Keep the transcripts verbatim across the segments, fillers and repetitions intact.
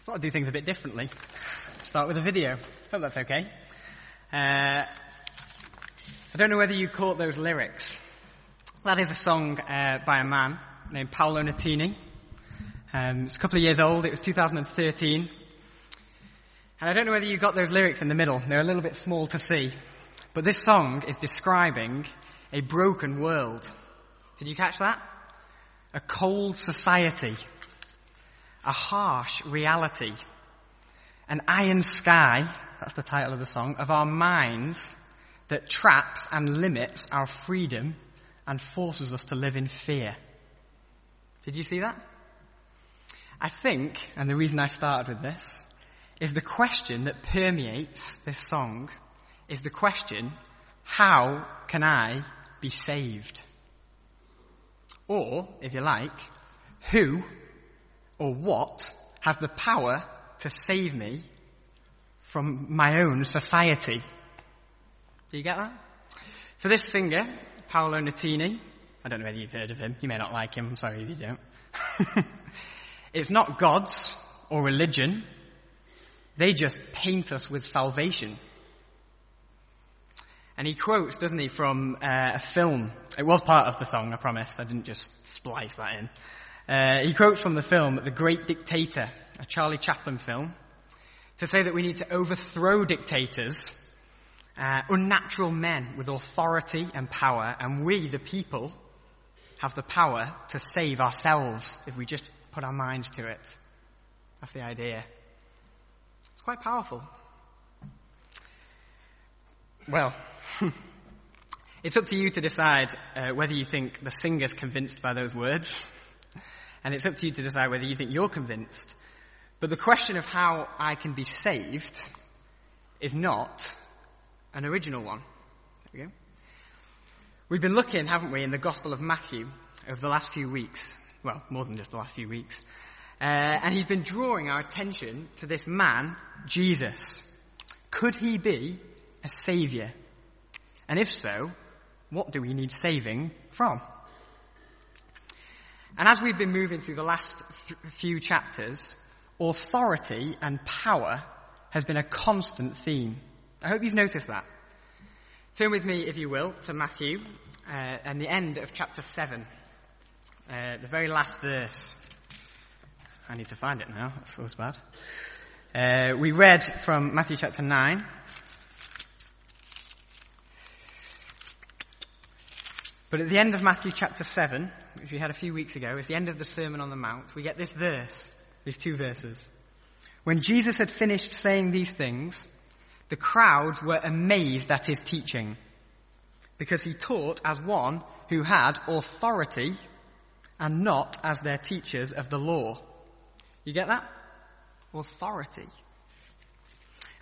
I thought I'd do things a bit differently. Start with a video. Hope that's okay. Uh, I don't know whether you caught those lyrics. That is a song uh, by a man named Paolo Nutini. Um, it's a couple of years old. It was two thousand thirteen. And I don't know whether you got those lyrics in the middle. They're a little bit small to see. But this song is describing a broken world. Did you catch that? A cold society. A harsh reality. An iron sky, that's the title of the song, of our minds that traps and limits our freedom and forces us to live in fear. Did you see that? I think, and the reason I started with this, is the question that permeates this song is the question, how can I be saved? Or, if you like, who or what has the power to save me from my own society? Do you get that? For this singer, Paolo Nutini, I don't know whether you've heard of him. You may not like him. I'm sorry if you don't. It's not gods or religion. They just paint us with salvation. And he quotes, doesn't he, from uh, a film. It was part of the song, I promise. I didn't just splice that in. Uh, he quotes from the film, The Great Dictator, a Charlie Chaplin film, to say that we need to overthrow dictators, uh, unnatural men with authority and power, and we, the people, have the power to save ourselves if we just put our minds to it. That's the idea. It's quite powerful. Well, it's up to you to decide uh, whether you think the singer's convinced by those words, and it's up to you to decide whether you think you're convinced. But the question of how I can be saved is not an original one. There we go. We've been looking, haven't we, in the Gospel of Matthew over the last few weeks. Well, more than just the last few weeks. Uh, and he's been drawing our attention to this man, Jesus. Could he be a saviour? And if so, what do we need saving from? And as we've been moving through the last th- few chapters, authority and power has been a constant theme. I hope you've noticed that. Turn with me, if you will, to Matthew uh, and the end of chapter seven. Uh, the very last verse. I need to find it now. That's always bad. Uh, we read from Matthew chapter nine. But at the end of Matthew chapter seven, which we had a few weeks ago, it's the end of the Sermon on the Mount, we get this verse, these two verses. When Jesus had finished saying these things, the crowds were amazed at his teaching, because he taught as one who had authority and not as their teachers of the law. You get that? Authority.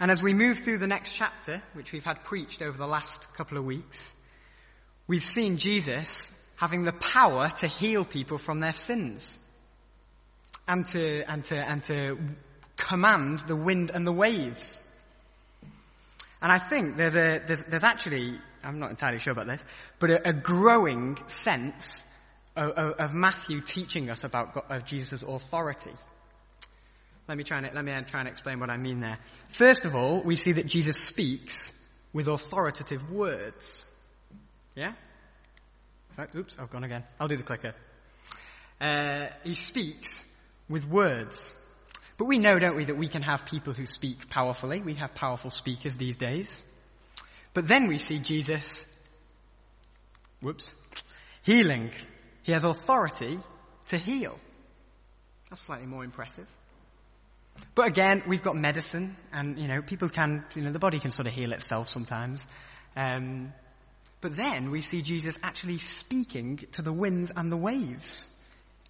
And as we move through the next chapter, which we've had preached over the last couple of weeks, we've seen Jesus having the power to heal people from their sins and to, and to, and to command the wind and the waves. And I think there's a, there's, there's actually, I'm not entirely sure about this, but a, a growing sense of, of, of Matthew teaching us about God, of Jesus' authority. Let me try and, let me try and explain what I mean there. First of all, we see that Jesus speaks with authoritative words. Yeah? Oops, I've gone again. I'll do the clicker. Uh, he speaks with words. But we know, don't we, that we can have people who speak powerfully. We have powerful speakers these days. But then we see Jesus, whoops, healing. He has authority to heal. That's slightly more impressive. But again, we've got medicine and, you know, people can, you know, the body can sort of heal itself sometimes. Um But then we see Jesus actually speaking to the winds and the waves.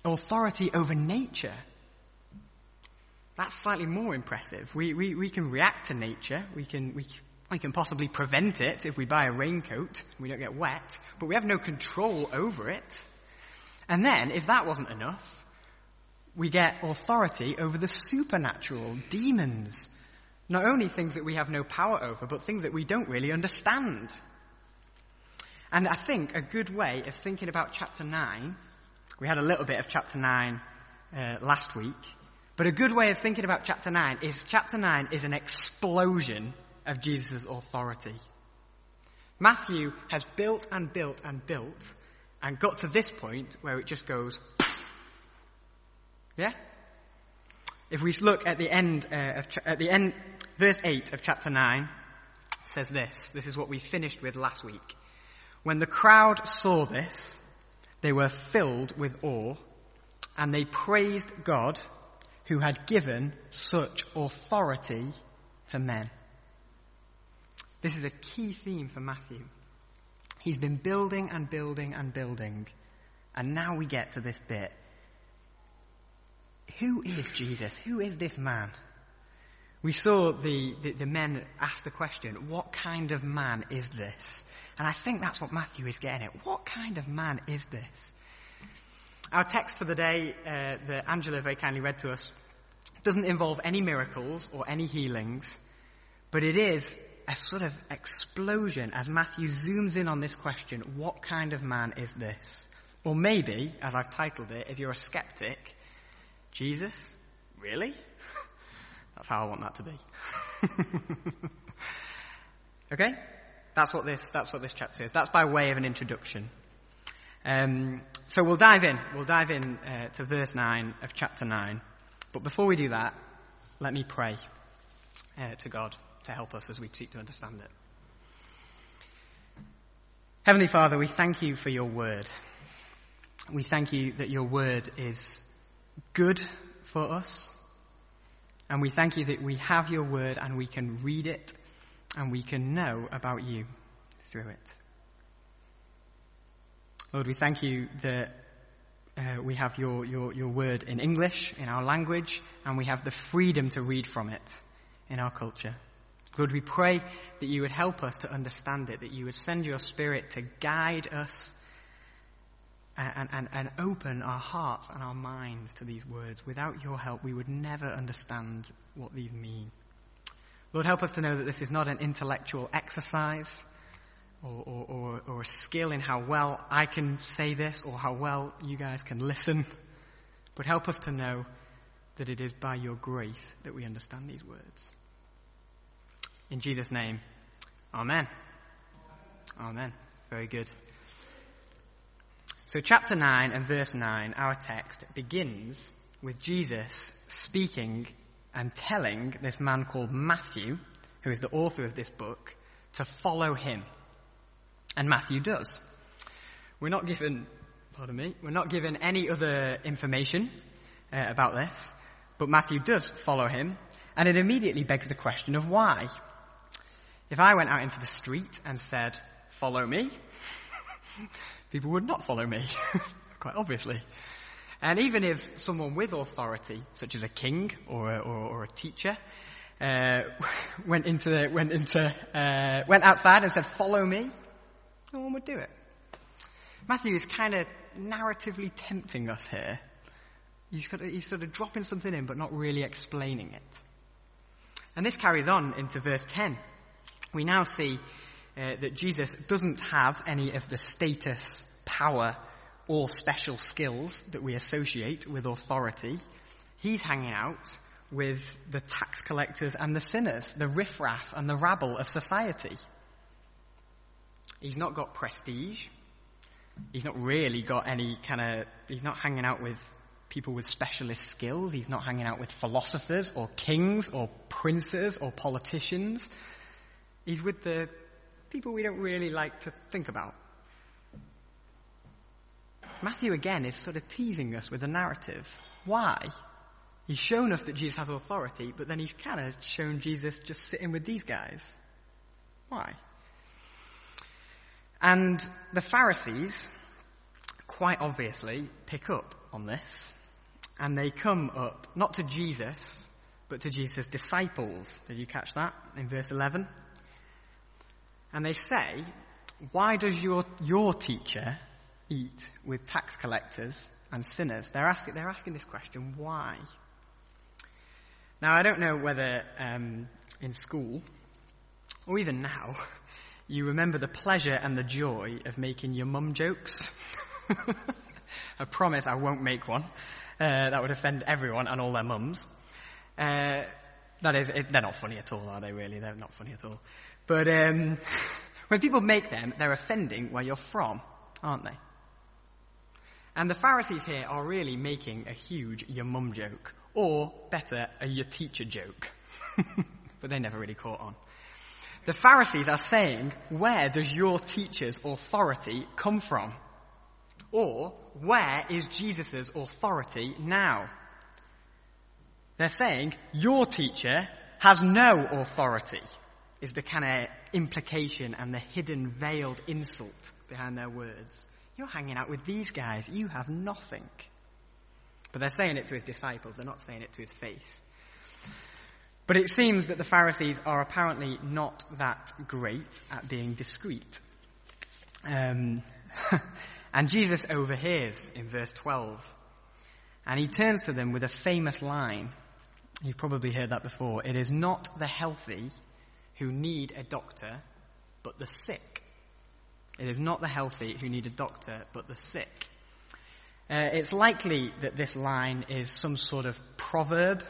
Authority over nature. That's slightly more impressive. We, we, we can react to nature. We can, we, we can possibly prevent it if we buy a raincoat. We don't get wet. But we have no control over it. And then, if that wasn't enough, we get authority over the supernatural, demons. Not only things that we have no power over, but things that we don't really understand. And I think a good way of thinking about chapter nine, we had a little bit of chapter nine uh, last week, But a good way of thinking about chapter nine is chapter nine is an explosion of Jesus' authority. Matthew has built and built and built and got to this point where it just goes, yeah? If we look at the end uh, of, at the end, verse eight of chapter nine, says this. This is what we finished with last week. When the crowd saw this, they were filled with awe, and they praised God who had given such authority to men. This is a key theme for Matthew. He's been building and building and building, and now we get to this bit. Who is Jesus? Who is this man? We saw the, the, the men ask the question, what kind of man is this? And I think that's what Matthew is getting at. What kind of man is this? Our text for the day uh, that Angela very kindly read to us doesn't involve any miracles or any healings, but it is a sort of explosion as Matthew zooms in on this question, what kind of man is this? Or maybe, as I've titled it, if you're a skeptic, Jesus? Really? That's how I want that to be. Okay? That's what this, that's what this chapter is. That's by way of an introduction. Um, so we'll dive in. We'll dive in uh, to verse nine of chapter nine. But before we do that, let me pray uh, to God to help us as we seek to understand it. Heavenly Father, we thank you for your word. We thank you that your word is good for us, and we thank you that we have your word and we can read it and we can know about you through it. Lord, we thank you that uh, we have your, your, your word in English, in our language, and we have the freedom to read from it in our culture. Lord, we pray that you would help us to understand it, that you would send your Spirit to guide us And, and, and open our hearts and our minds to these words. Without your help, we would never understand what these mean. Lord, help us to know that this is not an intellectual exercise or, or, or, or a skill in how well I can say this or how well you guys can listen, but help us to know that it is by your grace that we understand these words. In Jesus' name, amen. Amen. Very good. So chapter nine and verse nine, our text, begins with Jesus speaking and telling this man called Matthew, who is the author of this book, to follow him. And Matthew does. We're not given, pardon me, we're not given any other information uh, about this, but Matthew does follow him, and it immediately begs the question of why. If I went out into the street and said, "Follow me," people would not follow me, quite obviously. And even if someone with authority, such as a king or a, or, or a teacher, uh, went into the, went into uh, went outside and said, "Follow me," no one would do it. Matthew is kind of narratively tempting us here. He's, got, he's sort of dropping something in, but not really explaining it. And this carries on into verse ten. We now see Uh, that Jesus doesn't have any of the status, power, or special skills that we associate with authority. He's hanging out with the tax collectors and the sinners, the riffraff and the rabble of society. He's not got prestige. He's not really got any kind of, he's not hanging out with people with specialist skills. He's not hanging out with philosophers or kings or princes or politicians. He's with the people we don't really like to think about. Matthew, again, is sort of teasing us with a narrative. Why? He's shown us that Jesus has authority, but then he's kind of shown Jesus just sitting with these guys. Why? And the Pharisees, quite obviously, pick up on this. And they come up, not to Jesus, but to Jesus' disciples. Did you catch that in verse eleven? And they say, "Why does your your teacher eat with tax collectors and sinners?" They're asking they're asking this question, why? Now, I don't know whether um, in school, or even now, you remember the pleasure and the joy of making your mum jokes. I promise I won't make one. Uh, that would offend everyone and all their mums. Uh, that is, it, they're not funny at all, are they really? They're not funny at all. But um, when people make them, they're offending where you're from, aren't they? And the Pharisees here are really making a huge your mum joke, or better, a your teacher joke. But they never really caught on. The Pharisees are saying, where does your teacher's authority come from? Or, where is Jesus' authority now? They're saying, your teacher has no authority, is the kind of implication and the hidden veiled insult behind their words. You're hanging out with these guys, you have nothing. But they're saying it to his disciples, they're not saying it to his face. But it seems that the Pharisees are apparently not that great at being discreet. Um, and Jesus overhears in verse twelve. And he turns to them with a famous line. You've probably heard that before. It is not the healthy who need a doctor, but the sick. It is not the healthy who need a doctor, but the sick. Uh, it's likely that this line is some sort of proverb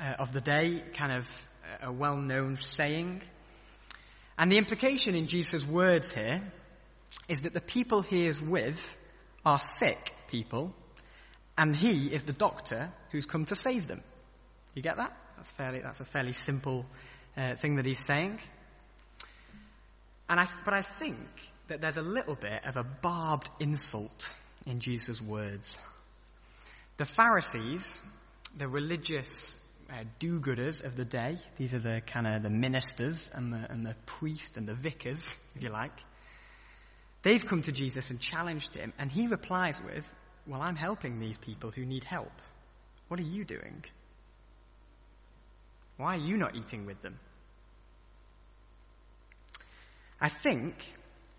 Uh, of the day, kind of a well-known saying. And the implication in Jesus' words here is that the people he is with are sick people, and he is the doctor who's come to save them. You get that? That's fairly, that's a fairly simple uh, thing that he's saying. And I, but I think that there's a little bit of a barbed insult in Jesus' words. The Pharisees, the religious Uh, do-gooders of the day. These are the kind of the ministers and the, and the priest and the vicars, if you like. They've come to Jesus and challenged him, and he replies with, well, I'm helping these people who need help. What are you doing? Why are you not eating with them? I think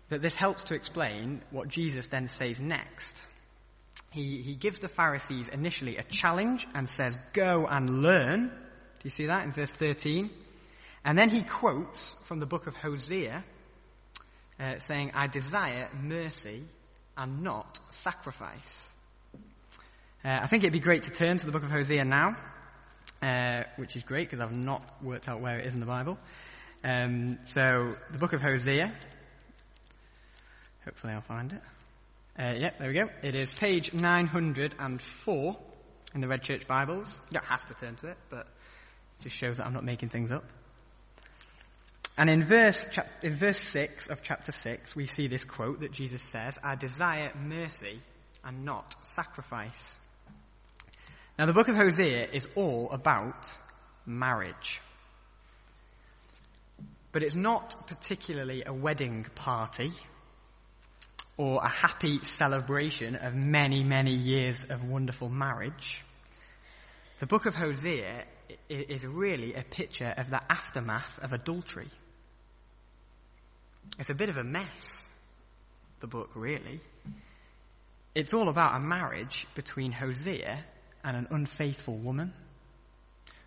that this helps to explain what Jesus then says next. He, he gives the Pharisees initially a challenge and says, go and learn. Do you see that in verse thirteen? And then he quotes from the book of Hosea, uh, saying, I desire mercy and not sacrifice. Uh, I think it'd be great to turn to the book of Hosea now, uh, which is great because I've not worked out where it is in the Bible. Um, so the book of Hosea, hopefully I'll find it. Uh, yep, there we go. It is page nine hundred four in the Red Church Bibles. You don't have to turn to it, but it just shows that I'm not making things up. And in verse chap- in verse six of chapter six, we see this quote that Jesus says, I desire mercy and not sacrifice. Now, the book of Hosea is all about marriage. But it's not particularly a wedding party or a happy celebration of many, many years of wonderful marriage. The book of Hosea is really a picture of the aftermath of adultery. It's a bit of a mess, the book, really. It's all about a marriage between Hosea and an unfaithful woman,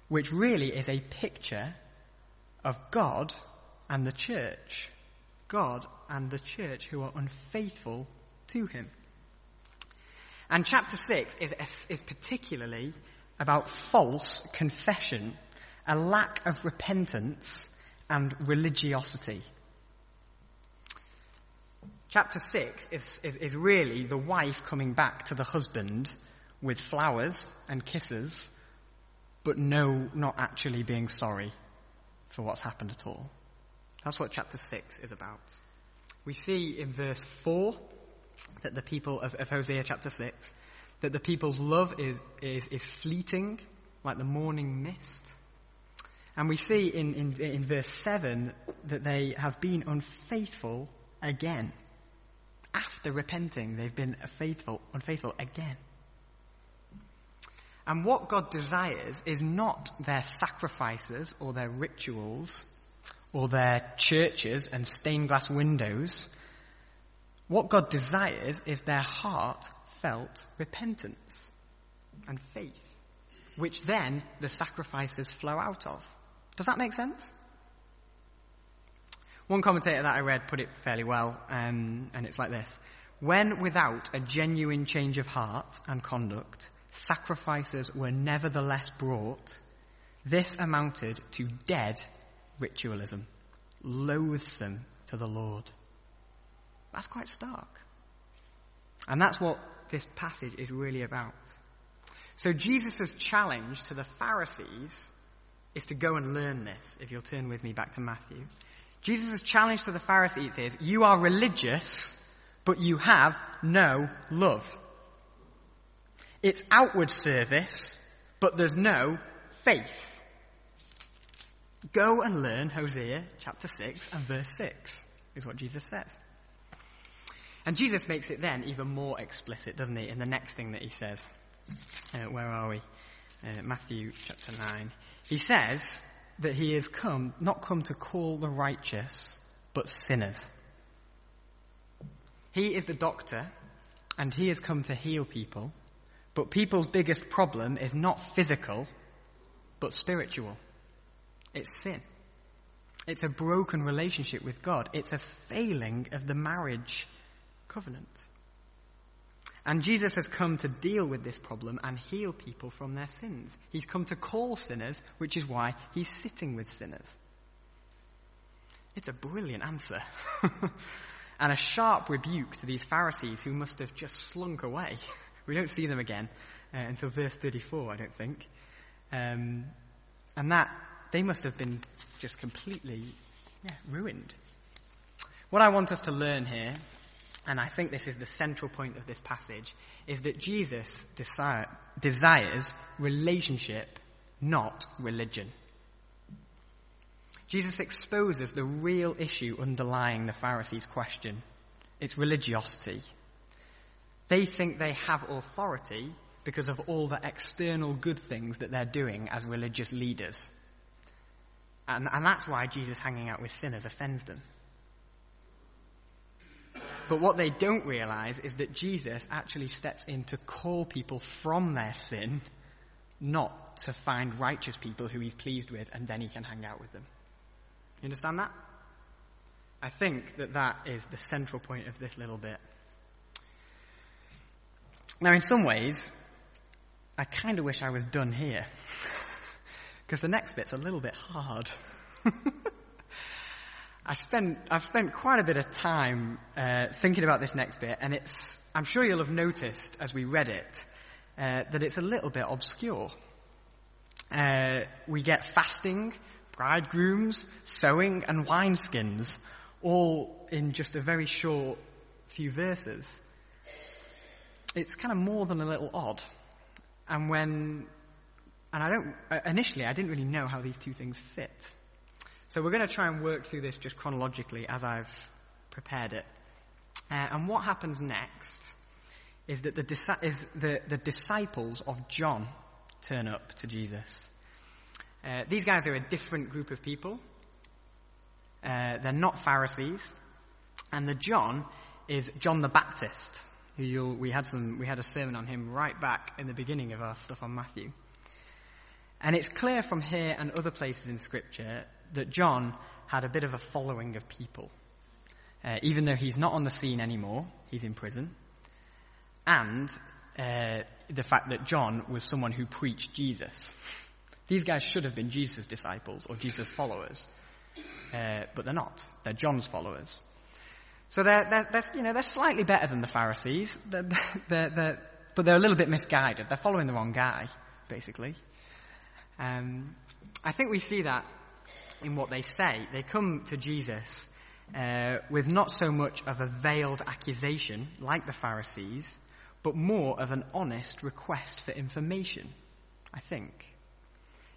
which really is a picture of God and the church. God and the church who are unfaithful to him. And chapter six is, is particularly about false confession, a lack of repentance and religiosity. Chapter six is, is, is really the wife coming back to the husband with flowers and kisses, but no, not actually being sorry for what's happened at all. That's what chapter six is about. We see in verse four that the people of, of Hosea chapter six, that the people's love is, is, is fleeting like the morning mist. And we see in, in, in verse seven that they have been unfaithful again. After repenting, they've been faithful, unfaithful again. And what God desires is not their sacrifices or their rituals, or their churches and stained glass windows. What God desires is their heartfelt repentance and faith, which then the sacrifices flow out of. Does that make sense? One commentator that I read put it fairly well, um, and it's like this. When without a genuine change of heart and conduct, sacrifices were nevertheless brought, this amounted to dead ritualism, loathsome to the Lord. That's quite stark. And that's what this passage is really about. So Jesus' challenge to the Pharisees is to go and learn this, if you'll turn with me back to Matthew. Jesus' challenge to the Pharisees is, you are religious, but you have no love. It's outward service, but there's no faith. Go and learn Hosea chapter six and verse six, is what Jesus says. And Jesus makes it then even more explicit, doesn't he, in the next thing that he says. Uh, where are we? Uh, Matthew chapter nine. He says that he has come, not come to call the righteous, but sinners. He is the doctor, and he has come to heal people, but people's biggest problem is not physical, but spiritual. It's sin. It's a broken relationship with God. It's a failing of the marriage covenant. And Jesus has come to deal with this problem and heal people from their sins. He's come to call sinners, which is why he's sitting with sinners. It's a brilliant answer. And a sharp rebuke to these Pharisees who must have just slunk away. We don't see them again uh, until verse thirty-four, I don't think. Um, and that, they must have been just completely yeah, ruined. What I want us to learn here, and I think this is the central point of this passage, is that Jesus desire, desires relationship, not religion. Jesus exposes the real issue underlying the Pharisees' question. It's religiosity. They think they have authority because of all the external good things that they're doing as religious leaders. And, and that's why Jesus hanging out with sinners offends them. But what they don't realize is that Jesus actually steps in to call people from their sin, not to find righteous people who he's pleased with, and then he can hang out with them. You understand that? I think that that is the central point of this little bit. Now, in some ways, I kind of wish I was done here, because the next bit's a little bit hard. I spent, I've spent quite a bit of time uh, thinking about this next bit, and it's, I'm sure you'll have noticed as we read it, uh, that it's a little bit obscure. Uh, we get fasting, bridegrooms, sowing, and wineskins, all in just a very short few verses. It's kind of more than a little odd. And when, and I don't, initially I didn't really know how these two things fit. So we're going to try and work through this just chronologically as I've prepared it. Uh, and what happens next is that the, disi- is the, the disciples of John turn up to Jesus. Uh, these guys are a different group of people. Uh, they're not Pharisees. And the John is John the Baptist, who you'll, we had some, we had a sermon on him right back in the beginning of our stuff on Matthew. And it's clear from here and other places in Scripture that John had a bit of a following of people. Uh, even though he's not on the scene anymore, he's in prison. And uh, the fact that John was someone who preached Jesus. These guys should have been Jesus' disciples or Jesus' followers. Uh, but they're not. They're John's followers. So they're, they're, they're, you know, they're slightly better than the Pharisees. They're, they're, they're, but they're a little bit misguided. They're following the wrong guy, basically. Um, I think we see that in what they say. They come to Jesus uh, with not so much of a veiled accusation like the Pharisees, but more of an honest request for information, I think.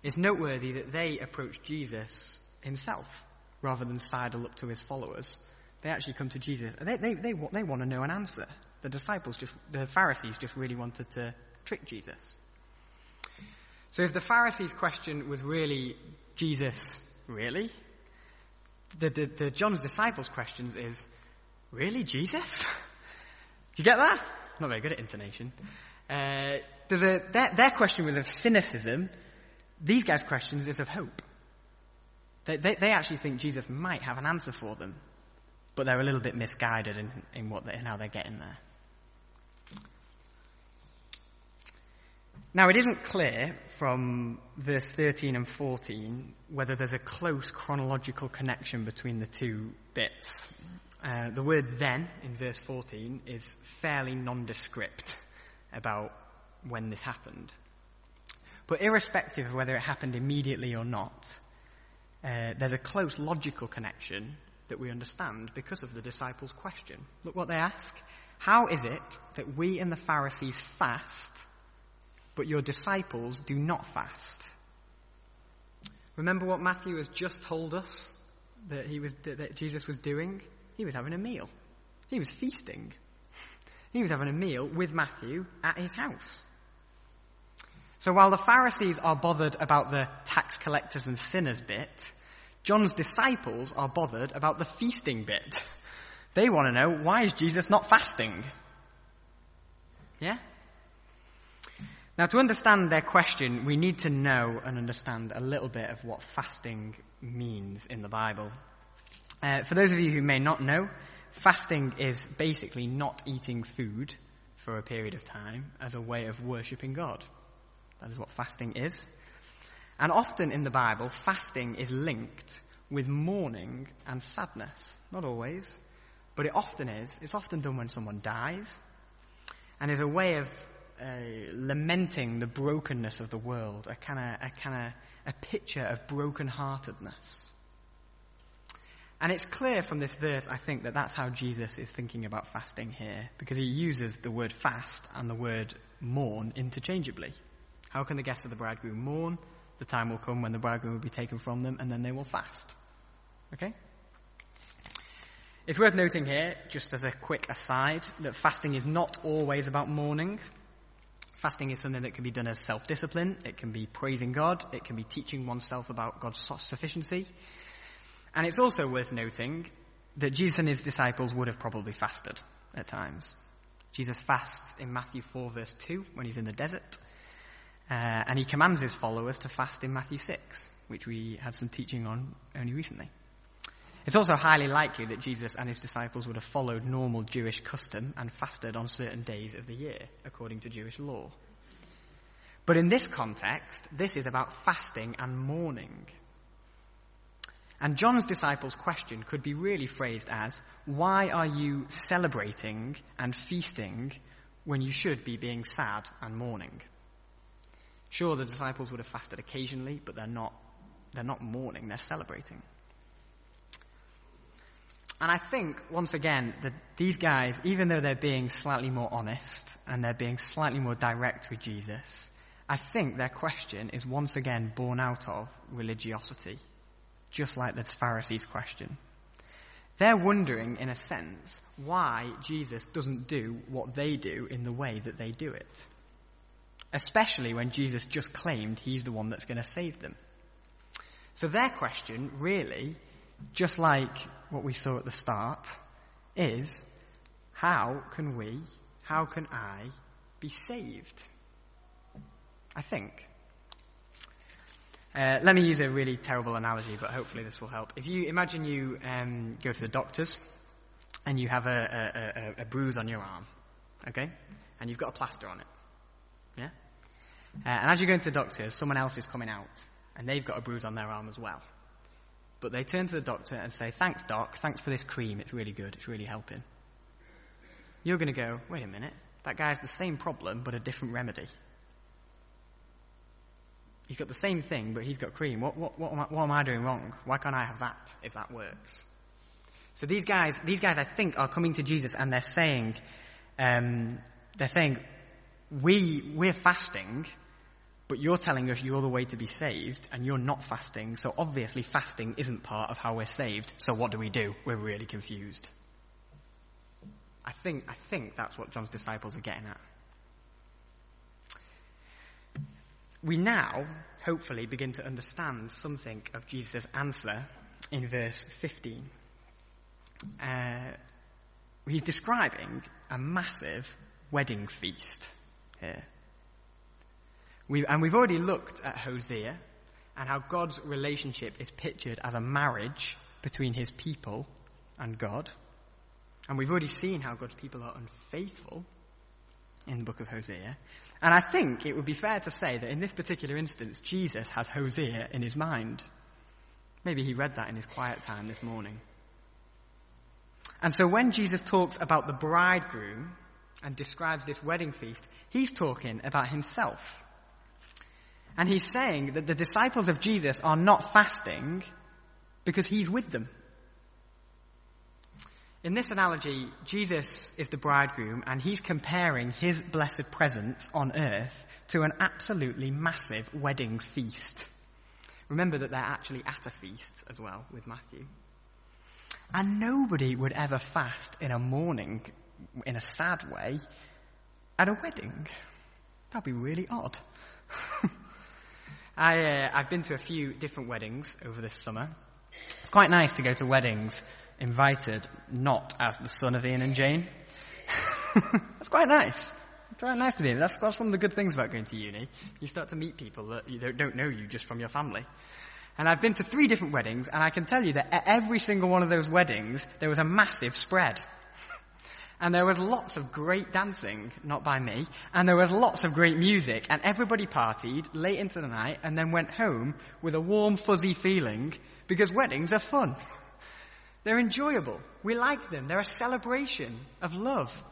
It's noteworthy that they approach Jesus himself rather than sidle up to his followers. They actually come to Jesus. They, they, they, they want to know an answer. The disciples just, the Pharisees just really wanted to trick Jesus. So if the Pharisees' question was really, Jesus, really? The, the, the John's disciples' questions is, really, Jesus? Do you get that? I'm not very good at intonation. Uh, there's a, their, their question was of cynicism. These guys' questions is of hope. They, they, they actually think Jesus might have an answer for them, but they're a little bit misguided in, in what they, in how they're getting there. Now, it isn't clear from verse thirteen and fourteen whether there's a close chronological connection between the two bits. Uh, the word then in verse fourteen is fairly nondescript about when this happened. But irrespective of whether it happened immediately or not, uh, there's a close logical connection that we understand because of the disciples' question. Look what they ask. How is it that we and the Pharisees fast, but your disciples do not fast? Remember what Matthew has just told us that he was that Jesus was doing? He was having a meal. He was feasting. He was having a meal with Matthew at his house. So while the Pharisees are bothered about the tax collectors and sinners bit, John's disciples are bothered about the feasting bit. They want to know, why is Jesus not fasting? Yeah? Now, to understand their question, we need to know and understand a little bit of what fasting means in the Bible. Uh, for those of you who may not know, fasting is basically not eating food for a period of time as a way of worshipping God. That is what fasting is. And often in the Bible, fasting is linked with mourning and sadness. Not always, but it often is. It's often done when someone dies, and is a way of uh, lamenting the brokenness of the world, a kind of a kind of a picture of brokenheartedness. And it's clear from this verse, I think, that that's how Jesus is thinking about fasting here, because he uses the word fast and the word mourn interchangeably. How can the guests of the bridegroom mourn? The time will come when the bridegroom will be taken from them, and then they will fast. Okay? It's worth noting here, just as a quick aside, that fasting is not always about mourning. Fasting is something that can be done as self-discipline. It can be praising God. It can be teaching oneself about God's sufficiency. And it's also worth noting that Jesus and his disciples would have probably fasted at times. Jesus fasts in Matthew four, verse two, when he's in the desert. Uh, and he commands his followers to fast in Matthew six, which we had some teaching on only recently. It's also highly likely that Jesus and his disciples would have followed normal Jewish custom and fasted on certain days of the year, according to Jewish law. But in this context, this is about fasting and mourning. And John's disciples' question could be really phrased as, why are you celebrating and feasting when you should be being sad and mourning? Sure, the disciples would have fasted occasionally, but they're not, they're not mourning, they're celebrating. And I think, once again, that these guys, even though they're being slightly more honest and they're being slightly more direct with Jesus, I think their question is once again born out of religiosity, just like the Pharisees' question. They're wondering, in a sense, why Jesus doesn't do what they do in the way that they do it. Especially when Jesus just claimed he's the one that's going to save them. So their question, really, just like what we saw at the start, is, how can we, how can I be saved? I think. Uh, let me use a really terrible analogy, but hopefully this will help. If you imagine you um, go to the doctor's and you have a, a, a, a bruise on your arm, okay? And you've got a plaster on it. Yeah? Uh, and as you go into the doctor, someone else is coming out, and they've got a bruise on their arm as well. But they turn to the doctor and say, thanks, doc, thanks for this cream, it's really good, it's really helping. You're going to go, wait a minute, that guy has the same problem, but a different remedy. He's got the same thing, but he's got cream. What, what, what, am I, what am I doing wrong? Why can't I have that, if that works? So these guys, these guys, I think, are coming to Jesus, and they're saying, um, they're saying, We, we're fasting, but you're telling us you're the way to be saved, and you're not fasting, so obviously fasting isn't part of how we're saved, so what do we do? We're really confused. I think, I think that's what John's disciples are getting at. We now, hopefully, begin to understand something of Jesus' answer in verse fifteen. Uh, he's describing a massive wedding feast. Here. We've, and we've already looked at Hosea and how God's relationship is pictured as a marriage between his people and God. And we've already seen how God's people are unfaithful. in the book of Hosea. And I think it would be fair to say that in this particular instance, Jesus has Hosea in his mind. Maybe he read that in his quiet time this morning. And so when Jesus talks about the bridegroom and describes this wedding feast, he's talking about himself. And he's saying that the disciples of Jesus are not fasting because he's with them. In this analogy, Jesus is the bridegroom, and he's comparing his blessed presence on earth to an absolutely massive wedding feast. Remember that they're actually at a feast as well with Matthew. And nobody would ever fast in a morning, in a sad way, at a wedding. That'd be really odd. I, uh, I've been to a few different weddings over this summer. It's quite nice to go to weddings invited not as the son of Ian and Jane. That's quite nice. It's quite nice to be. That's, that's one of the good things about going to uni. You start to meet people that you don't, don't know you just from your family. And I've been to three different weddings, and I can tell you that at every single one of those weddings, there was a massive spread. And there was lots of great dancing, not by me, and there was lots of great music, and everybody partied late into the night and then went home with a warm, fuzzy feeling, because weddings are fun. They're enjoyable. We like them. They're a celebration of love.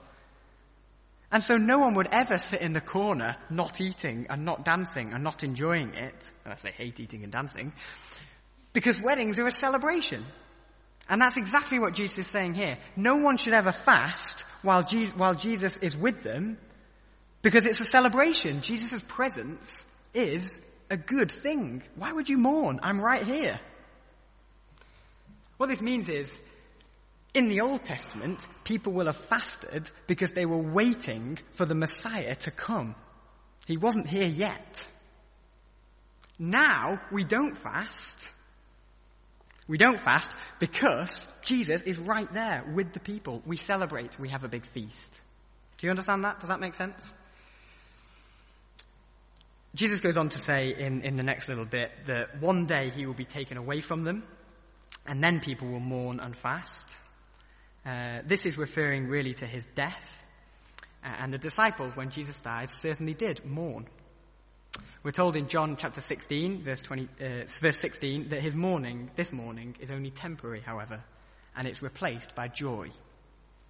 And so no one would ever sit in the corner not eating and not dancing and not enjoying it, unless they hate eating and dancing, because weddings are a celebration. And that's exactly what Jesus is saying here. No one should ever fast while Jesus, while Jesus is with them, because it's a celebration. Jesus' presence is a good thing. Why would you mourn? I'm right here. What this means is, in the Old Testament, people will have fasted because they were waiting for the Messiah to come. He wasn't here yet. Now, we don't fast. We don't fast because Jesus is right there with the people. We celebrate. We have a big feast. Do you understand that? Does that make sense? Jesus goes on to say in, in the next little bit that one day he will be taken away from them, and then people will mourn and fast. Uh, this is referring really to his death. Uh, and the disciples, when Jesus died, certainly did mourn. We're told in John chapter sixteen, verse twenty, uh, verse sixteen, that his mourning, this mourning, is only temporary, however, and it's replaced by joy,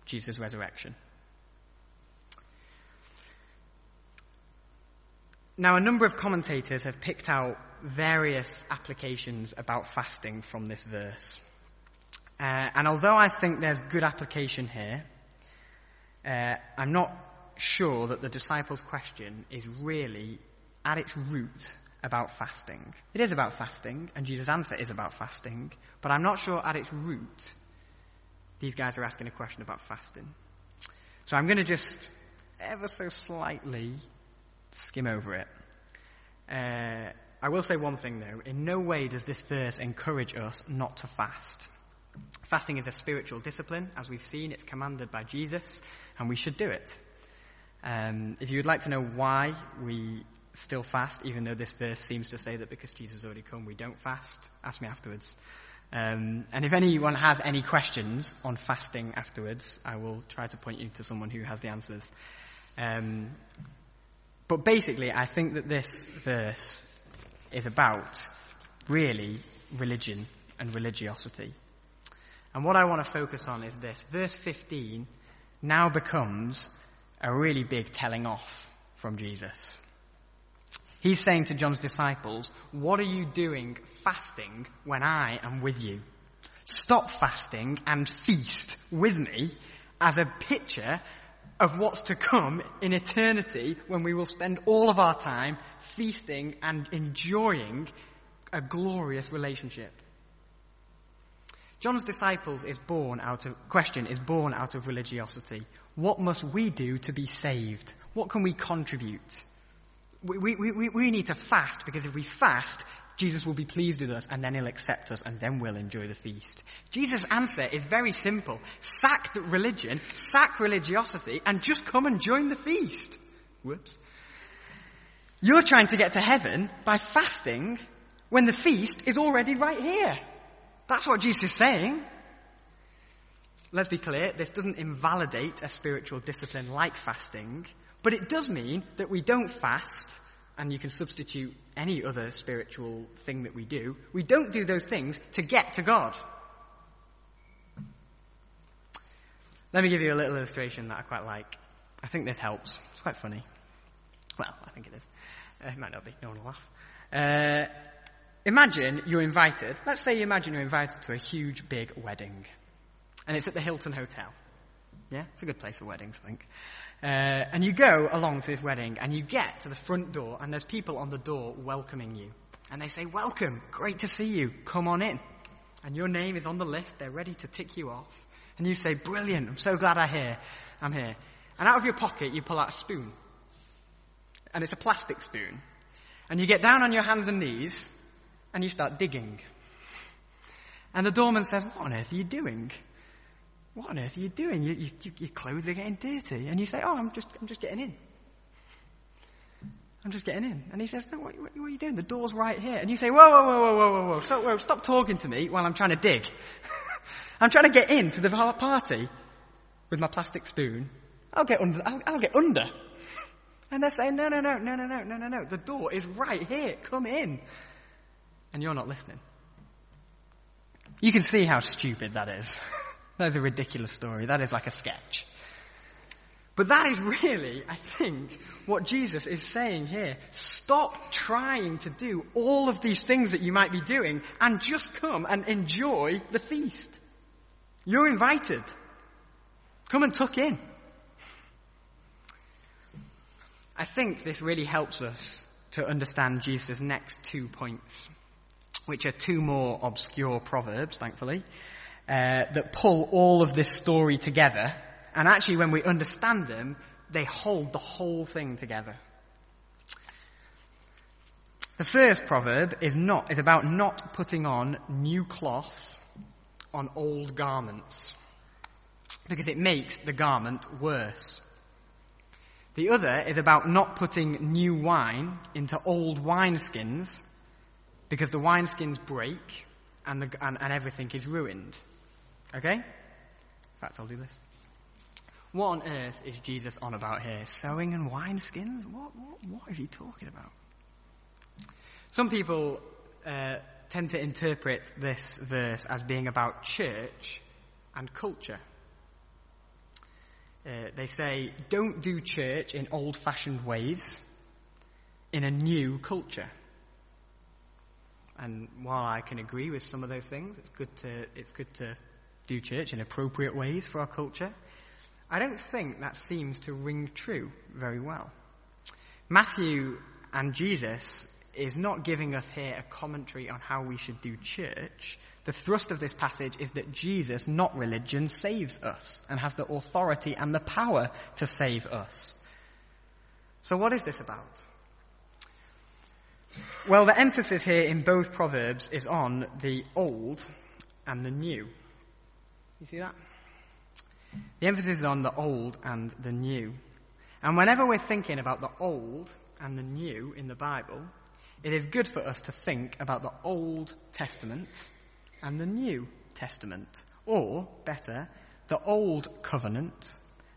Jesus' resurrection. Now, a number of commentators have picked out various applications about fasting from this verse. Uh, and although I think there's good application here, uh, I'm not sure that the disciples' question is really at its root about fasting. It is about fasting, and Jesus' answer is about fasting, but I'm not sure at its root these guys are asking a question about fasting. So I'm going to just ever so slightly skim over it. Uh, I will say one thing, though. In no way does this verse encourage us not to fast. Fasting is a spiritual discipline. As we've seen, it's commanded by Jesus, and we should do it. Um, if you would like to know why we still fast, even though this verse seems to say that because Jesus has already come, we don't fast, ask me afterwards. Um, and if anyone has any questions on fasting afterwards, I will try to point you to someone who has the answers. Um But basically, I think that this verse is about, really, religion and religiosity. And what I want to focus on is this. Verse fifteen now becomes a really big telling off from Jesus. He's saying to John's disciples, what are you doing fasting when I am with you? Stop fasting and feast with me as a picture of what's to come in eternity, when we will spend all of our time feasting and enjoying a glorious relationship. John's disciples is born out of, question is born out of religiosity. What must we do to be saved? What can we contribute? We, we, we, we need to fast, because if we fast, Jesus will be pleased with us, and then he'll accept us, and then we'll enjoy the feast. Jesus' answer is very simple. Sack religion, sack religiosity, and just come and join the feast. Whoops. You're trying to get to heaven by fasting when the feast is already right here. That's what Jesus is saying. Let's be clear, this doesn't invalidate a spiritual discipline like fasting, But it does mean that we don't fast, and you can substitute any other spiritual thing that we do. We don't do those things to get to God. Let me give you a little illustration that I quite like. I think this helps. It's quite funny. Well, I think it is. Uh, it might not be. No one will laugh. Uh, imagine you're invited. Let's say you imagine you're invited to a huge, big wedding. And it's at the Hilton Hotel. Yeah, it's a good place for weddings, I think. Uh, and you go along to this wedding, and you get to the front door, and there's people on the door welcoming you. And they say, welcome, great to see you, come on in. And your name is on the list, they're ready to tick you off. And you say, brilliant, I'm so glad I'm here. I'm here. And out of your pocket, you pull out a spoon. And it's a plastic spoon. And you get down on your hands and knees, and you start digging. And the doorman says, what on earth are you doing? What on earth are you doing? You, you, your clothes are getting dirty. And you say, oh, I'm just I'm just getting in. I'm just getting in. And he says, no, what, what, what are you doing? The door's right here. And you say, whoa, whoa, whoa, whoa, whoa, whoa, stop, whoa, stop talking to me while I'm trying to dig. I'm trying to get in to the party with my plastic spoon. I'll get under. I'll, I'll get under. And they're saying, no, no, no, no, no, no, no, no, no. The door is right here. Come in. And you're not listening. You can see how stupid that is. That is a ridiculous story. That is like a sketch. But that is really, I think, what Jesus is saying here. Stop trying to do all of these things that you might be doing and just come and enjoy the feast. You're invited. Come and tuck in. I think this really helps us to understand Jesus' next two points, which are two more obscure proverbs, thankfully. Uh, that pull all of this story together, and actually when we understand them, they hold the whole thing together. The first proverb is not is about not putting on new cloth on old garments, because it makes the garment worse. The other is about not putting new wine into old wineskins, because the wineskins break and, the, and, and everything is ruined. Okay? In fact, I'll do this. What on earth is Jesus on about here? Sowing and wineskins? What, what, what is he talking about? Some people uh, tend to interpret this verse as being about church and culture. Uh, they say, don't do church in old-fashioned ways, in a new culture. And while I can agree with some of those things, it's good to it's good to... do church in appropriate ways for our culture, I don't think that seems to ring true very well. Matthew and Jesus is not giving us here a commentary on how we should do church. The thrust of this passage is that Jesus, not religion, saves us and has the authority and the power to save us. So what is this about? Well, the emphasis here in both Proverbs is on the old and the new. You see that? The emphasis is on the old and the new. And whenever we're thinking about the old and the new in the Bible, it is good for us to think about the Old Testament and the New Testament. Or, better, the Old Covenant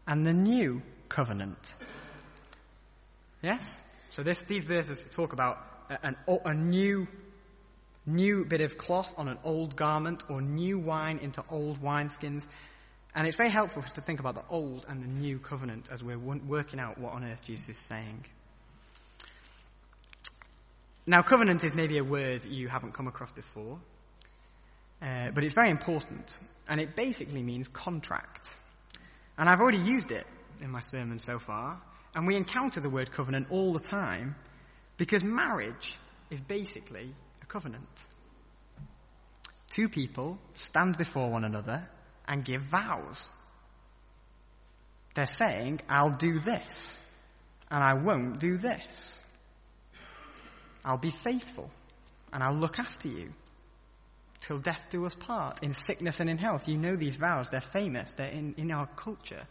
and the New Covenant. Yes? So this, these verses talk about an, a new new bit of cloth on an old garment, or new wine into old wineskins. And it's very helpful for us to think about the old and the new covenant as we're working out what on earth Jesus is saying. Now, covenant is maybe a word you haven't come across before, uh, but it's very important, and it basically means contract. And I've already used it in my sermon so far, and we encounter the word covenant all the time, because marriage is basically covenant. Two people stand before one another and give vows. They're saying, I'll do this, and I won't do this. I'll be faithful, and I'll look after you, till death do us part, in sickness and in health. You know these vows, they're famous, they're in, in our culture.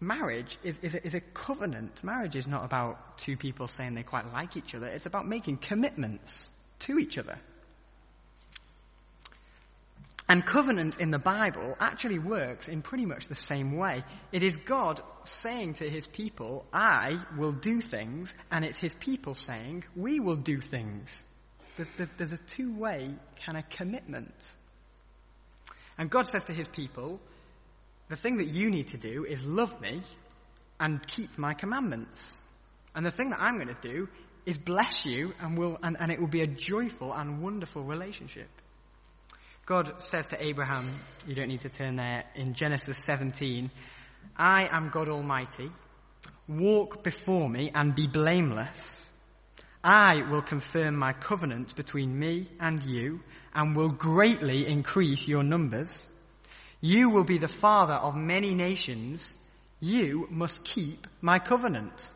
Marriage is, is, a, is a covenant. Marriage is not about two people saying they quite like each other. It's about making commitments to each other. And covenant in the Bible actually works in pretty much the same way. It is God saying to his people, I will do things, and it's his people saying, we will do things. There's, there's, there's a two-way kind of commitment. And God says to his people, the thing that you need to do is love me and keep my commandments. And the thing that I'm going to do is bless you, and, will, and, and it will be a joyful and wonderful relationship. God says to Abraham, you don't need to turn there, in Genesis seventeen, I am God Almighty, walk before me and be blameless. I will confirm my covenant between me and you and will greatly increase your numbers. You will be the father of many nations. You must keep my covenant.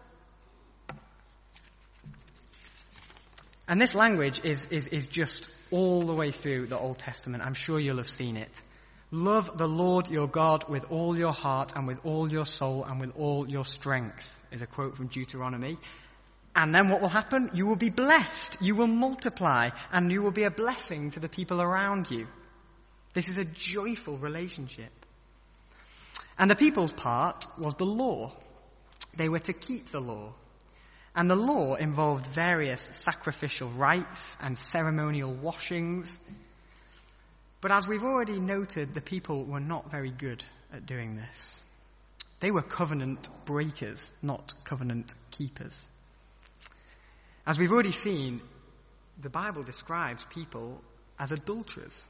And this language is, is, is just all the way through the Old Testament. I'm sure you'll have seen it. Love the Lord your God with all your heart and with all your soul and with all your strength, is a quote from Deuteronomy. And then what will happen? You will be blessed. You will multiply and you will be a blessing to the people around you. This is a joyful relationship. And the people's part was the law. They were to keep the law. And the law involved various sacrificial rites and ceremonial washings. But as we've already noted, the people were not very good at doing this. They were covenant breakers, not covenant keepers. As we've already seen, the Bible describes people as adulterers.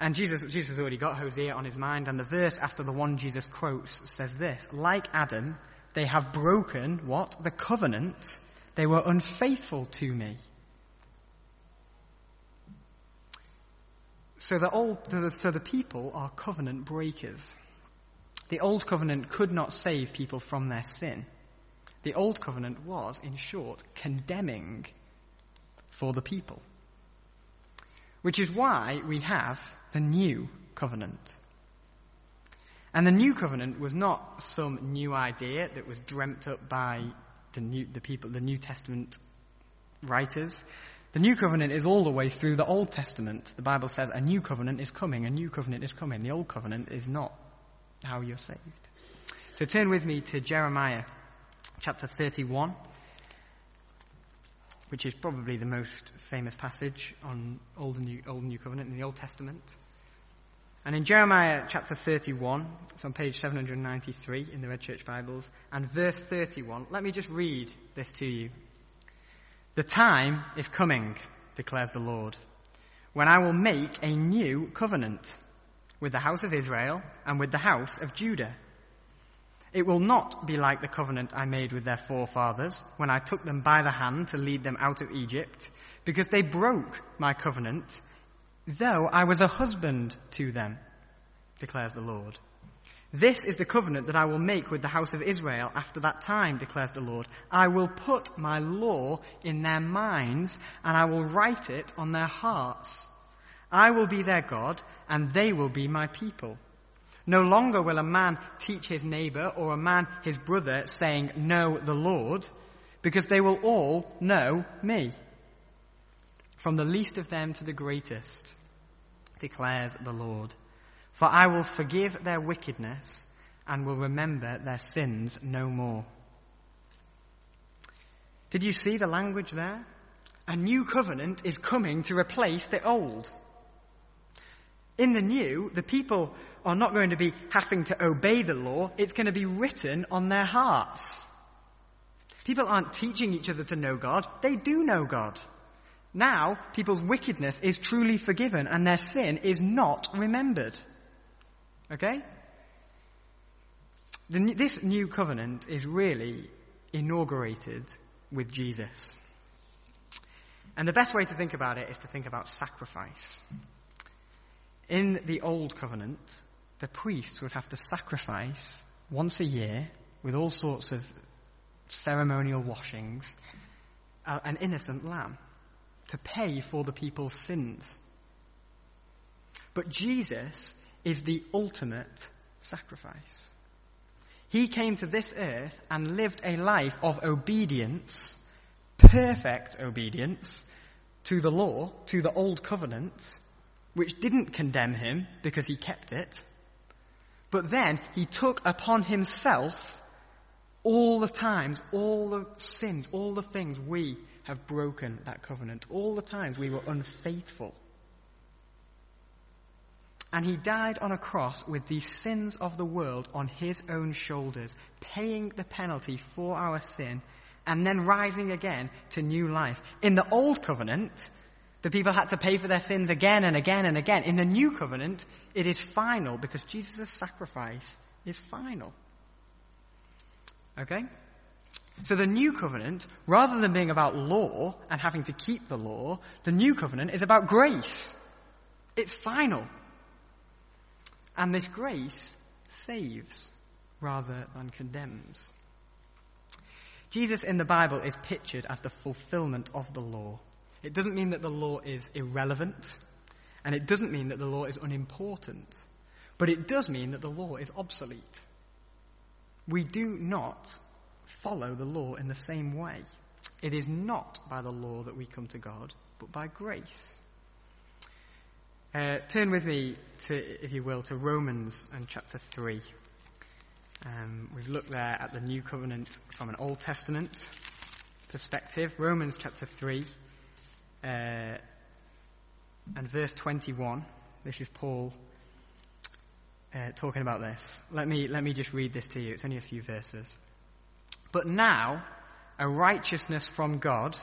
And Jesus, Jesus has already got Hosea on his mind, and the verse after the one Jesus quotes says this, like Adam, they have broken, what? The covenant. They were unfaithful to me. So the old, so the people are covenant breakers. The old covenant could not save people from their sin. The old covenant was, in short, condemning for the people. Which is why we have the new covenant. And the new covenant was not some new idea that was dreamt up by the new, the people, the New Testament writers. The new covenant is all the way through the Old Testament. The Bible says a new covenant is coming, a new covenant is coming. The old covenant is not how you're saved. So turn with me to Jeremiah chapter thirty-one, which is probably the most famous passage on Old and New, Old and New Covenant in the Old Testament. And in Jeremiah chapter thirty-one, it's on page seven hundred ninety-three in the Red Church Bibles, and verse thirty-one, let me just read this to you. The time is coming, declares the Lord, when I will make a new covenant with the house of Israel and with the house of Judah. It will not be like the covenant I made with their forefathers when I took them by the hand to lead them out of Egypt, because they broke my covenant, though I was a husband to them, declares the Lord. This is the covenant that I will make with the house of Israel after that time, declares the Lord. I will put my law in their minds, and I will write it on their hearts. I will be their God, and they will be my people. No longer will a man teach his neighbor or a man his brother, saying, know the Lord, because they will all know me. From the least of them to the greatest, declares the Lord. For I will forgive their wickedness and will remember their sins no more. Did you see the language there? A new covenant is coming to replace the old. In the new, the people are not going to be having to obey the law. It's going to be written on their hearts. People aren't teaching each other to know God. They do know God. Now, people's wickedness is truly forgiven and their sin is not remembered. Okay? The, this new covenant is really inaugurated with Jesus. And the best way to think about it is to think about sacrifice. In the old covenant, the priests would have to sacrifice once a year with all sorts of ceremonial washings, uh, an innocent lamb, to pay for the people's sins. But Jesus is the ultimate sacrifice. He came to this earth and lived a life of obedience, perfect obedience, to the law, to the old covenant, which didn't condemn him because he kept it, but then he took upon himself all the times, all the sins, all the things we have broken that covenant, all the times we were unfaithful. And he died on a cross with the sins of the world on his own shoulders, paying the penalty for our sin, and then rising again to new life. In the old covenant, the people had to pay for their sins again and again and again. In the new covenant, it is final because Jesus' sacrifice is final. Okay? So the new covenant, rather than being about law and having to keep the law, the new covenant is about grace. It's final. And this grace saves rather than condemns. Jesus in the Bible is pictured as the fulfillment of the law. It doesn't mean that the law is irrelevant, and it doesn't mean that the law is unimportant, but it does mean that the law is obsolete. We do not follow the law in the same way. It is not by the law that we come to God, but by grace. Uh, turn with me, to, if you will, to Romans and chapter three. Um, we've looked there at the New Covenant from an Old Testament perspective. Romans chapter three uh, and verse twenty-one. This is Paul uh, talking about this. Let me, let me just read this to you. It's only a few verses. But now, a righteousness from God,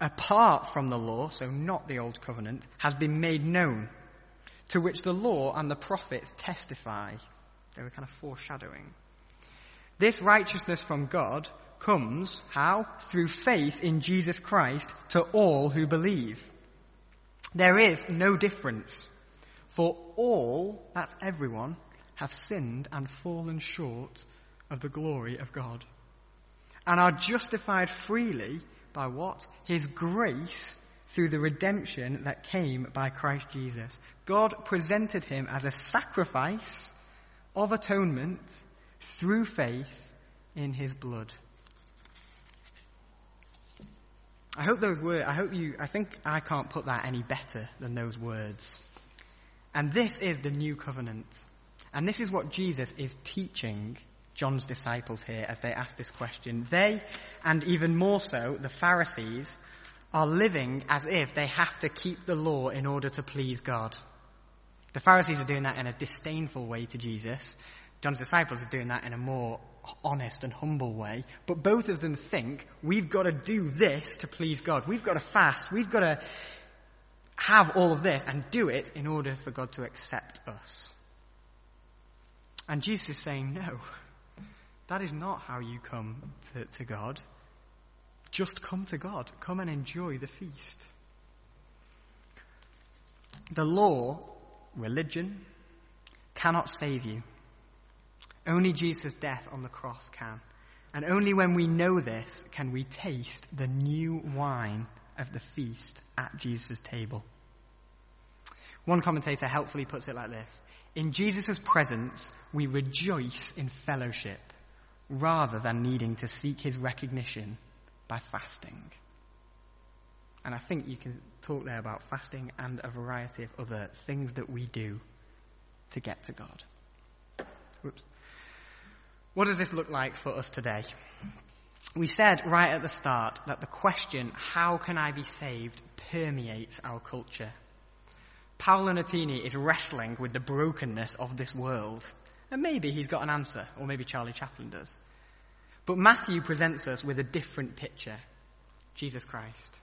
apart from the law, so not the old covenant, has been made known, to which the law and the prophets testify. They were kind of foreshadowing. This righteousness from God comes, how? Through faith in Jesus Christ to all who believe. There is no difference, for all, that's everyone, have sinned and fallen short of the glory of God, and are justified freely by what? His grace through the redemption that came by Christ Jesus. God presented him as a sacrifice of atonement through faith in his blood. I hope those were, I hope you, I think I can't put that any better than those words. And this is the new covenant. And this is what Jesus is teaching John's disciples here as they ask this question. They, and even more so, the Pharisees, are living as if they have to keep the law in order to please God. The Pharisees are doing that in a disdainful way to Jesus. John's disciples are doing that in a more honest and humble way. But both of them think, we've got to do this to please God. We've got to fast. We've got to have all of this and do it in order for God to accept us. And Jesus is saying, no. That is not how you come to, to God. Just come to God. Come and enjoy the feast. The law, religion, cannot save you. Only Jesus' death on the cross can. And only when we know this can we taste the new wine of the feast at Jesus' table. One commentator helpfully puts it like this. In Jesus' presence, we rejoice in fellowship, rather than needing to seek his recognition by fasting. And I think you can talk there about fasting and a variety of other things that we do to get to God. Oops. What does this look like for us today? We said right at the start that the question, how can I be saved, permeates our culture. Paolo Nutini is wrestling with the brokenness of this world. And maybe he's got an answer, or maybe Charlie Chaplin does. But Matthew presents us with a different picture, Jesus Christ.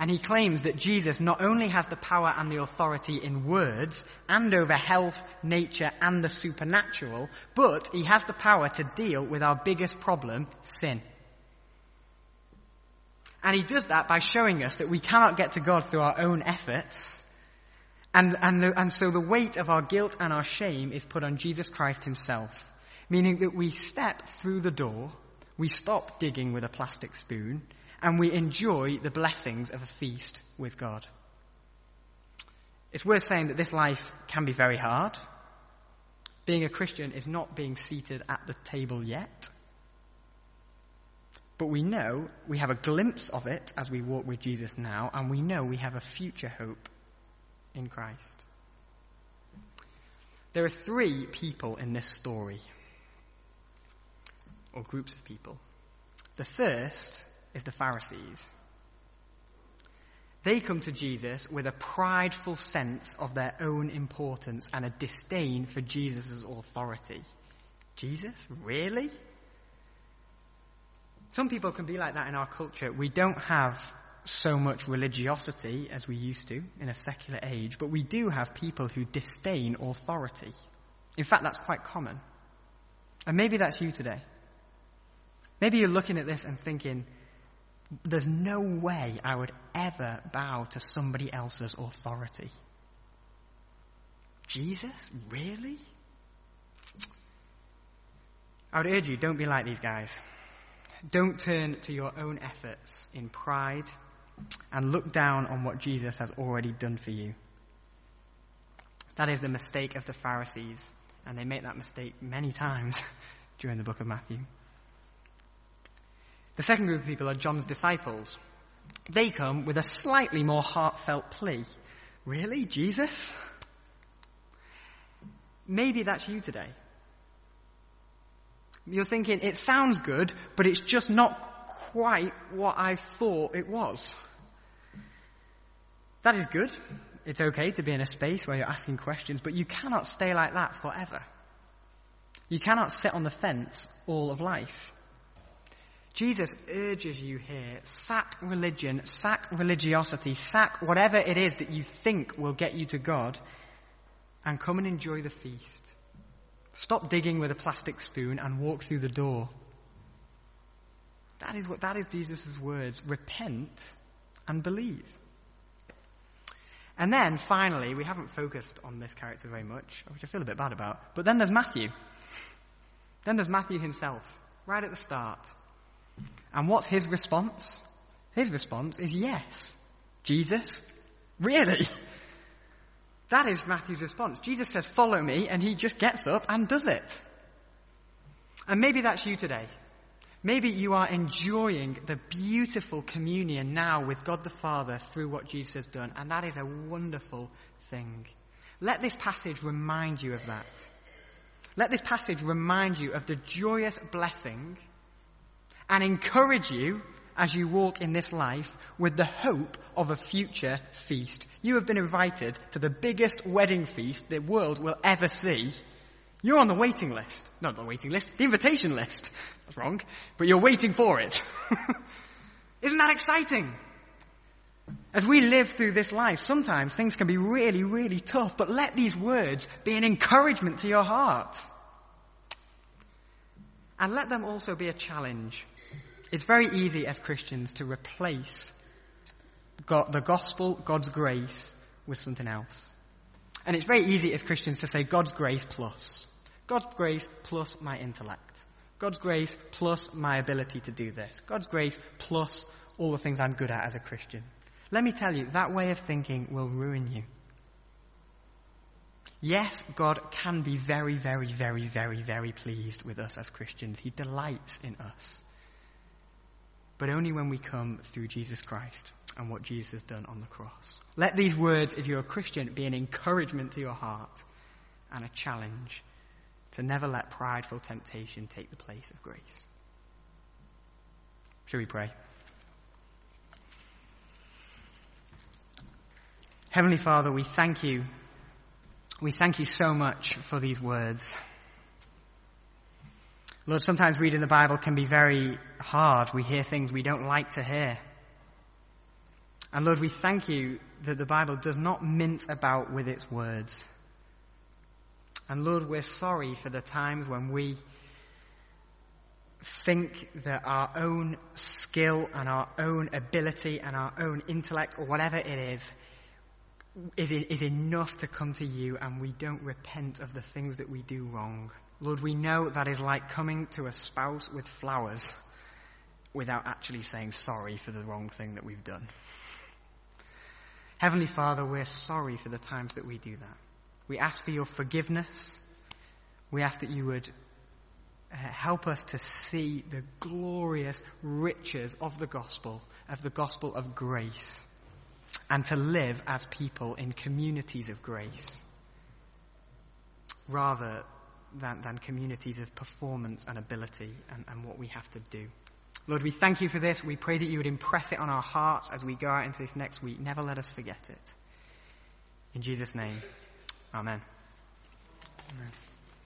And he claims that Jesus not only has the power and the authority in words, and over health, nature, and the supernatural, but he has the power to deal with our biggest problem, sin. And he does that by showing us that we cannot get to God through our own efforts, And, and, the, and so the weight of our guilt and our shame is put on Jesus Christ himself, meaning that we step through the door, we stop digging with a plastic spoon, and we enjoy the blessings of a feast with God. It's worth saying that this life can be very hard. Being a Christian is not being seated at the table yet. But we know we have a glimpse of it as we walk with Jesus now, and we know we have a future hope in Christ. There are three people in this story, or groups of people. The first is the Pharisees. They come to Jesus with a prideful sense of their own importance and a disdain for Jesus' authority. Jesus? Really? Some people can be like that in our culture. We don't have so much religiosity as we used to in a secular age, but we do have people who disdain authority. In fact, that's quite common. And maybe that's you today. Maybe you're looking at this and thinking, there's no way I would ever bow to somebody else's authority. Jesus? Really? I would urge you, don't be like these guys. Don't turn to your own efforts in pride and look down on what Jesus has already done for you. That is the mistake of the Pharisees, and they make that mistake many times during the book of Matthew. The second group of people are John's disciples. They come with a slightly more heartfelt plea. Really, Jesus? Maybe that's you today. You're thinking, it sounds good, but it's just not quite what I thought it was. That is good. It's okay to be in a space where you're asking questions, but you cannot stay like that forever. You cannot sit on the fence all of life. Jesus urges you here, sack religion, sack religiosity, sack whatever it is that you think will get you to God, and come and enjoy the feast. Stop digging with a plastic spoon and walk through the door. That is what, that is Jesus' words. Repent and believe. And then, finally, we haven't focused on this character very much, which I feel a bit bad about, but then there's Matthew. Then there's Matthew himself, right at the start. And what's his response? His response is yes. Jesus? Really? That is Matthew's response. Jesus says, follow me, and he just gets up and does it. And maybe that's you today. Maybe you are enjoying the beautiful communion now with God the Father through what Jesus has done, and that is a wonderful thing. Let this passage remind you of that. Let this passage remind you of the joyous blessing and encourage you as you walk in this life with the hope of a future feast. You have been invited to the biggest wedding feast the world will ever see. You're on the waiting list. Not the waiting list, the invitation list. That's wrong, but you're waiting for it. Isn't that exciting? As we live through this life, sometimes things can be really, really tough, but let these words be an encouragement to your heart. And let them also be a challenge. It's very easy as Christians to replace God, the gospel, God's grace, with something else. And it's very easy as Christians to say God's grace plus. God's grace plus my intellect. God's grace plus my ability to do this. God's grace plus all the things I'm good at as a Christian. Let me tell you, that way of thinking will ruin you. Yes, God can be very, very, very, very, very pleased with us as Christians. He delights in us. But only when we come through Jesus Christ and what Jesus has done on the cross. Let these words, if you're a Christian, be an encouragement to your heart and a challenge to never let prideful temptation take the place of grace. Shall we pray? Heavenly Father, we thank you. We thank you so much for these words. Lord, sometimes reading the Bible can be very hard. We hear things we don't like to hear. And Lord, we thank you that the Bible does not mince about with its words. And Lord, we're sorry for the times when we think that our own skill and our own ability and our own intellect or whatever it is, is, is enough to come to you, and we don't repent of the things that we do wrong. Lord, we know that is like coming to a spouse with flowers without actually saying sorry for the wrong thing that we've done. Heavenly Father, we're sorry for the times that we do that. We ask for your forgiveness. We ask that you would uh, help us to see the glorious riches of the gospel, of the gospel of grace. and to live as people in communities of grace rather than, than communities of performance and ability and, and what we have to do. Lord, we thank you for this. We pray that you would impress it on our hearts as we go out into this next week. Never let us forget it. In Jesus' name, amen. Amen.